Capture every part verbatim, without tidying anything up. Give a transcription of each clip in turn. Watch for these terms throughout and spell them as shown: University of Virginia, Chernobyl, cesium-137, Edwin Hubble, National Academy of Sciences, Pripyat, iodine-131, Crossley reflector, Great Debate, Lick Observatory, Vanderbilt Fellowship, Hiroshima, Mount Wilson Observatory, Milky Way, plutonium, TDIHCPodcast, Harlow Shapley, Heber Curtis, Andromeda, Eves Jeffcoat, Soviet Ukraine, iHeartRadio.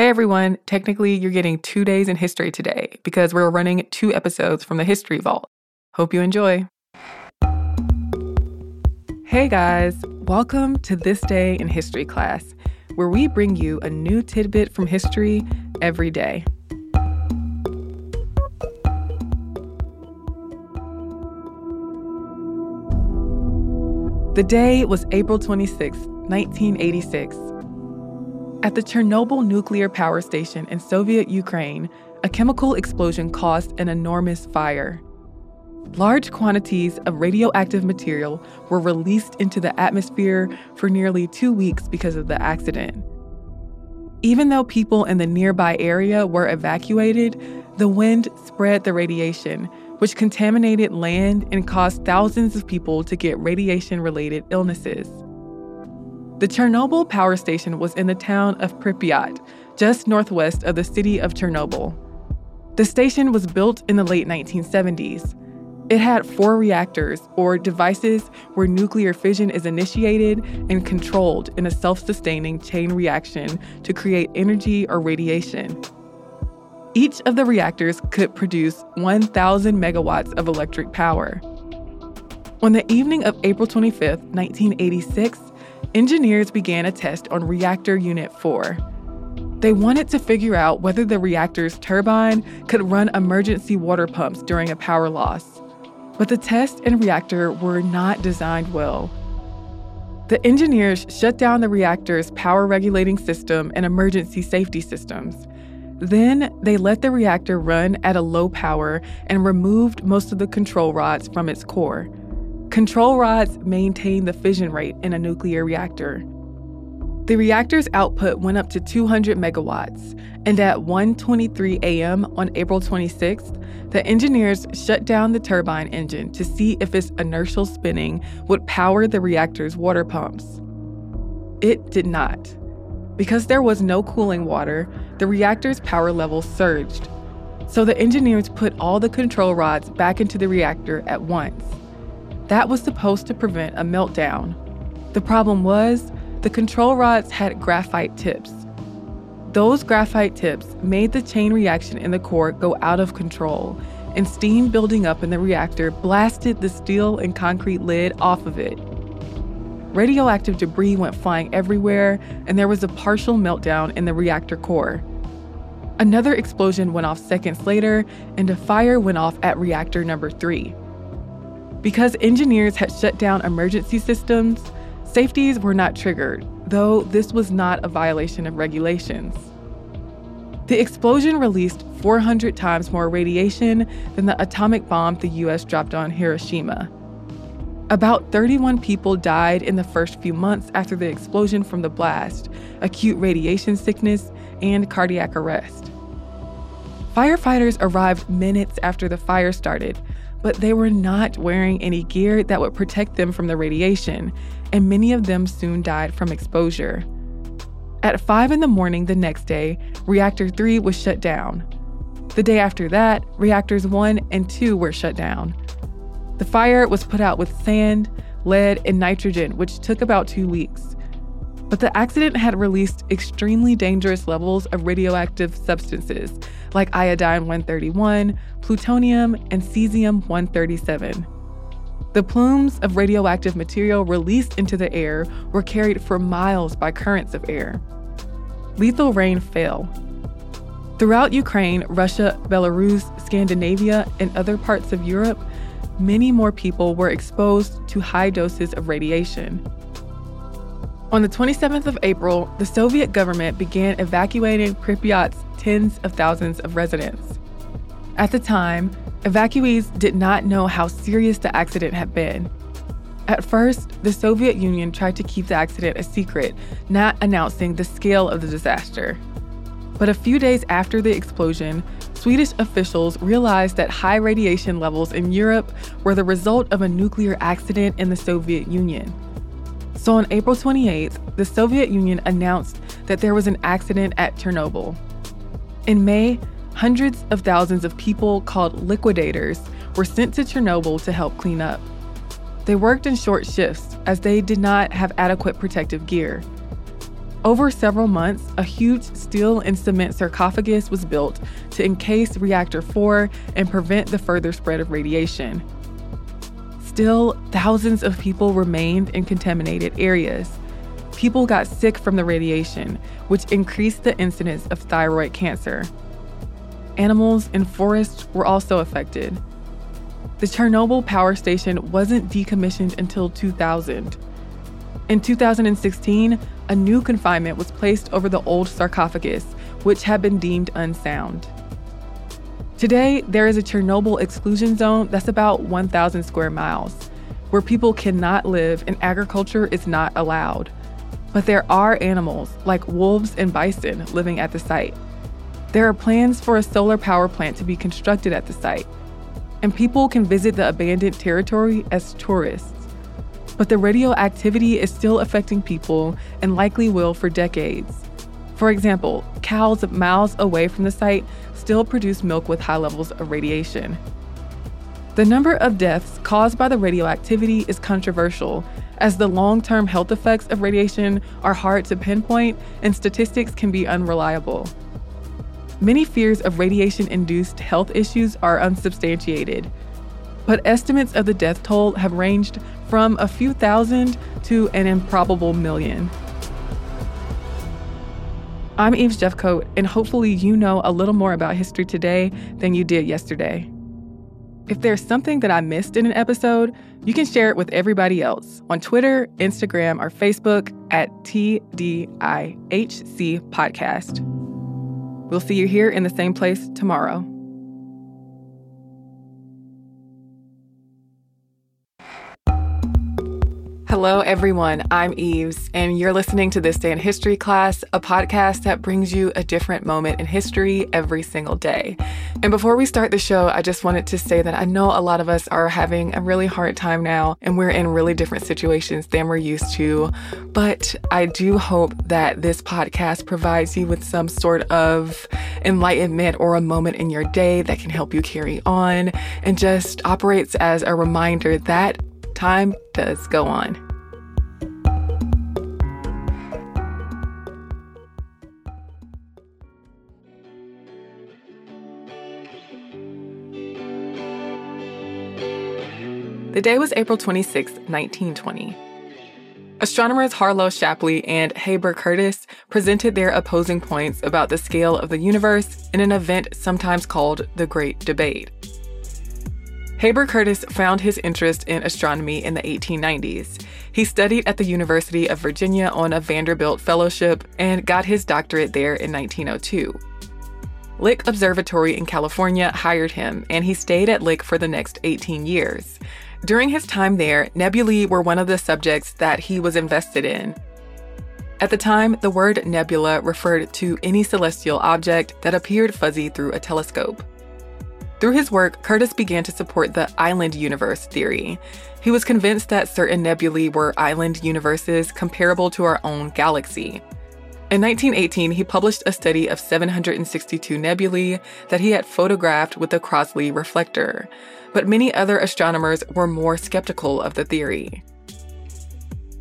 Hey everyone, technically you're getting two days in history today because we're running two episodes from the History Vault. Hope you enjoy. Hey guys, welcome to This Day in History class, where we bring you a new tidbit from history every day. The day was April twenty-sixth, nineteen eighty-six. At the Chernobyl nuclear power station in Soviet Ukraine, a chemical explosion caused an enormous fire. Large quantities of radioactive material were released into the atmosphere for nearly two weeks because of the accident. Even though people in the nearby area were evacuated, the wind spread the radiation, which contaminated land and caused thousands of people to get radiation-related illnesses. The Chernobyl power station was in the town of Pripyat, just northwest of the city of Chernobyl. The station was built in the late nineteen seventies. It had four reactors, or devices where nuclear fission is initiated and controlled in a self-sustaining chain reaction to create energy or radiation. Each of the reactors could produce one thousand megawatts of electric power. On the evening of April twenty-fifth, nineteen eighty-six, engineers began a test on reactor Unit four. They wanted to figure out whether the reactor's turbine could run emergency water pumps during a power loss. But the test and reactor were not designed well. The engineers shut down the reactor's power regulating system and emergency safety systems. Then they let the reactor run at a low power and removed most of the control rods from its core. Control rods maintain the fission rate in a nuclear reactor. The reactor's output went up to two hundred megawatts, and at one twenty-three a.m. on April twenty-sixth, the engineers shut down the turbine engine to see if its inertial spinning would power the reactor's water pumps. It did not. Because there was no cooling water, the reactor's power level surged. So the engineers put all the control rods back into the reactor at once. That was supposed to prevent a meltdown. The problem was, the control rods had graphite tips. Those graphite tips made the chain reaction in the core go out of control, and steam building up in the reactor blasted the steel and concrete lid off of it. Radioactive debris went flying everywhere, and there was a partial meltdown in the reactor core. Another explosion went off seconds later, and a fire went off at reactor number three. Because engineers had shut down emergency systems, safeties were not triggered, though this was not a violation of regulations. The explosion released four hundred times more radiation than the atomic bomb the U S dropped on Hiroshima. About thirty-one people died in the first few months after the explosion from the blast, acute radiation sickness, and cardiac arrest. Firefighters arrived minutes after the fire started, but they were not wearing any gear that would protect them from the radiation, and many of them soon died from exposure. At five in the morning the next day, Reactor three was shut down. The day after that, Reactors one and two were shut down. The fire was put out with sand, lead, and nitrogen, which took about two weeks. But the accident had released extremely dangerous levels of radioactive substances, like iodine one thirty-one, plutonium, and cesium one thirty-seven. The plumes of radioactive material released into the air were carried for miles by currents of air. Lethal rain fell. Throughout Ukraine, Russia, Belarus, Scandinavia, and other parts of Europe, many more people were exposed to high doses of radiation. On the twenty-seventh of April, the Soviet government began evacuating Pripyat's tens of thousands of residents. At the time, evacuees did not know how serious the accident had been. At first, the Soviet Union tried to keep the accident a secret, not announcing the scale of the disaster. But a few days after the explosion, Swedish officials realized that high radiation levels in Europe were the result of a nuclear accident in the Soviet Union. So on April twenty-eighth, the Soviet Union announced that there was an accident at Chernobyl. In May, hundreds of thousands of people called liquidators were sent to Chernobyl to help clean up. They worked in short shifts as they did not have adequate protective gear. Over several months, a huge steel and cement sarcophagus was built to encase Reactor four and prevent the further spread of radiation. Still, thousands of people remained in contaminated areas. People got sick from the radiation, which increased the incidence of thyroid cancer. Animals and forests were also affected. The Chernobyl power station wasn't decommissioned until two thousand. In two thousand sixteen, a new confinement was placed over the old sarcophagus, which had been deemed unsound. Today, there is a Chernobyl exclusion zone that's about one thousand square miles, where people cannot live and agriculture is not allowed. But there are animals, like wolves and bison, living at the site. There are plans for a solar power plant to be constructed at the site, and people can visit the abandoned territory as tourists. But the radioactivity is still affecting people and likely will for decades. For example, cows miles away from the site still produce milk with high levels of radiation. The number of deaths caused by the radioactivity is controversial, as the long-term health effects of radiation are hard to pinpoint and statistics can be unreliable. Many fears of radiation-induced health issues are unsubstantiated, but estimates of the death toll have ranged from a few thousand to an improbable million. I'm Eves Jeffcoat, and hopefully you know a little more about history today than you did yesterday. If there's something that I missed in an episode, you can share it with everybody else on Twitter, Instagram, or Facebook at T D I H C Podcast. We'll see you here in the same place tomorrow. Hello, everyone. I'm Eves, and you're listening to This Day in History Class, a podcast that brings you a different moment in history every single day. And before we start the show, I just wanted to say that I know a lot of us are having a really hard time now, and we're in really different situations than we're used to. But I do hope that this podcast provides you with some sort of enlightenment or a moment in your day that can help you carry on and just operates as a reminder that time does go on. The day was April twenty-sixth, nineteen twenty. Astronomers Harlow Shapley and Heber Curtis presented their opposing points about the scale of the universe in an event sometimes called the Great Debate. Heber Curtis found his interest in astronomy in the eighteen nineties. He studied at the University of Virginia on a Vanderbilt Fellowship and got his doctorate there in nineteen oh two. Lick Observatory in California hired him, and he stayed at Lick for the next eighteen years. During his time there, nebulae were one of the subjects that he was invested in. At the time, the word nebula referred to any celestial object that appeared fuzzy through a telescope. Through his work, Curtis began to support the island universe theory. He was convinced that certain nebulae were island universes comparable to our own galaxy. In nineteen eighteen, he published a study of seven hundred sixty-two nebulae that he had photographed with the Crossley reflector, but many other astronomers were more skeptical of the theory.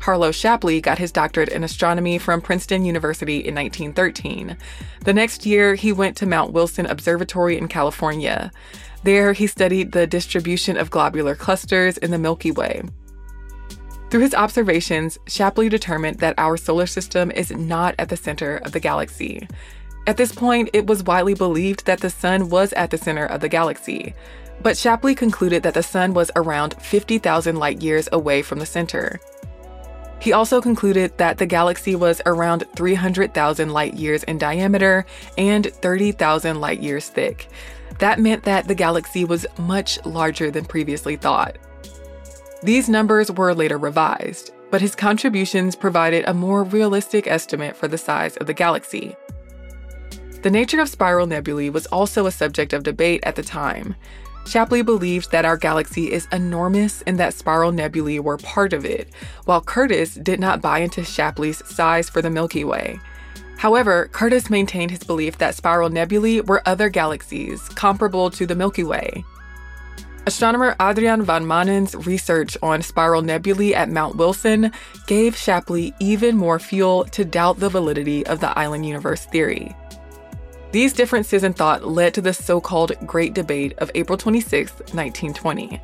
Harlow Shapley got his doctorate in astronomy from Princeton University in nineteen thirteen. The next year, he went to Mount Wilson Observatory in California. There, he studied the distribution of globular clusters in the Milky Way. Through his observations, Shapley determined that our solar system is not at the center of the galaxy. At this point, it was widely believed that the sun was at the center of the galaxy. But Shapley concluded that the sun was around fifty thousand light years away from the center. He also concluded that the galaxy was around three hundred thousand light years in diameter and thirty thousand light years thick. That meant that the galaxy was much larger than previously thought. These numbers were later revised, but his contributions provided a more realistic estimate for the size of the galaxy. The nature of spiral nebulae was also a subject of debate at the time. Shapley believed that our galaxy is enormous and that spiral nebulae were part of it, while Curtis did not buy into Shapley's size for the Milky Way. However, Curtis maintained his belief that spiral nebulae were other galaxies comparable to the Milky Way. Astronomer Adrian van Manen's research on spiral nebulae at Mount Wilson gave Shapley even more fuel to doubt the validity of the island universe theory. These differences in thought led to the so-called Great Debate of April twenty-sixth, nineteen twenty.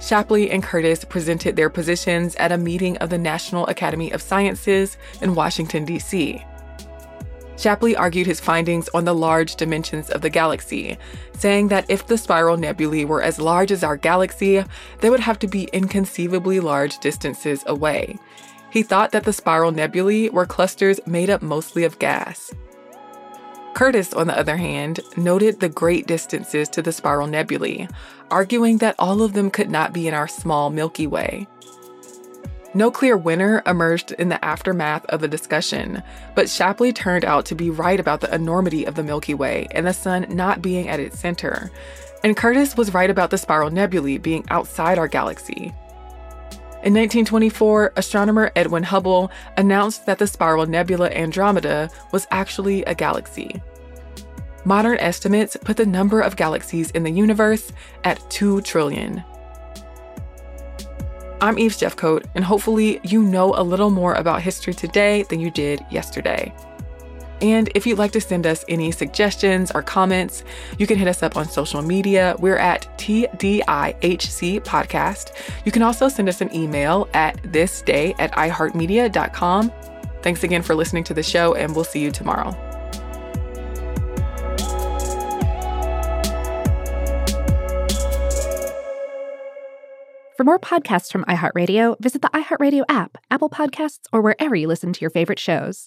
Shapley and Curtis presented their positions at a meeting of the National Academy of Sciences in Washington, D C. Shapley argued his findings on the large dimensions of the galaxy, saying that if the spiral nebulae were as large as our galaxy, they would have to be inconceivably large distances away. He thought that the spiral nebulae were clusters made up mostly of gas. Curtis, on the other hand, noted the great distances to the spiral nebulae, arguing that all of them could not be in our small Milky Way. No clear winner emerged in the aftermath of the discussion, but Shapley turned out to be right about the enormity of the Milky Way and the sun not being at its center, and Curtis was right about the spiral nebulae being outside our galaxy. In nineteen twenty-four, astronomer Edwin Hubble announced that the spiral nebula Andromeda was actually a galaxy. Modern estimates put the number of galaxies in the universe at two trillion. I'm Eves Jeffcoat, and hopefully you know a little more about history today than you did yesterday. And if you'd like to send us any suggestions or comments, you can hit us up on social media. We're at T D I H C Podcast. You can also send us an email at thisday at iheartmedia dot com. Thanks again for listening to the show, and we'll see you tomorrow. For more podcasts from iHeartRadio, visit the iHeartRadio app, Apple Podcasts, or wherever you listen to your favorite shows.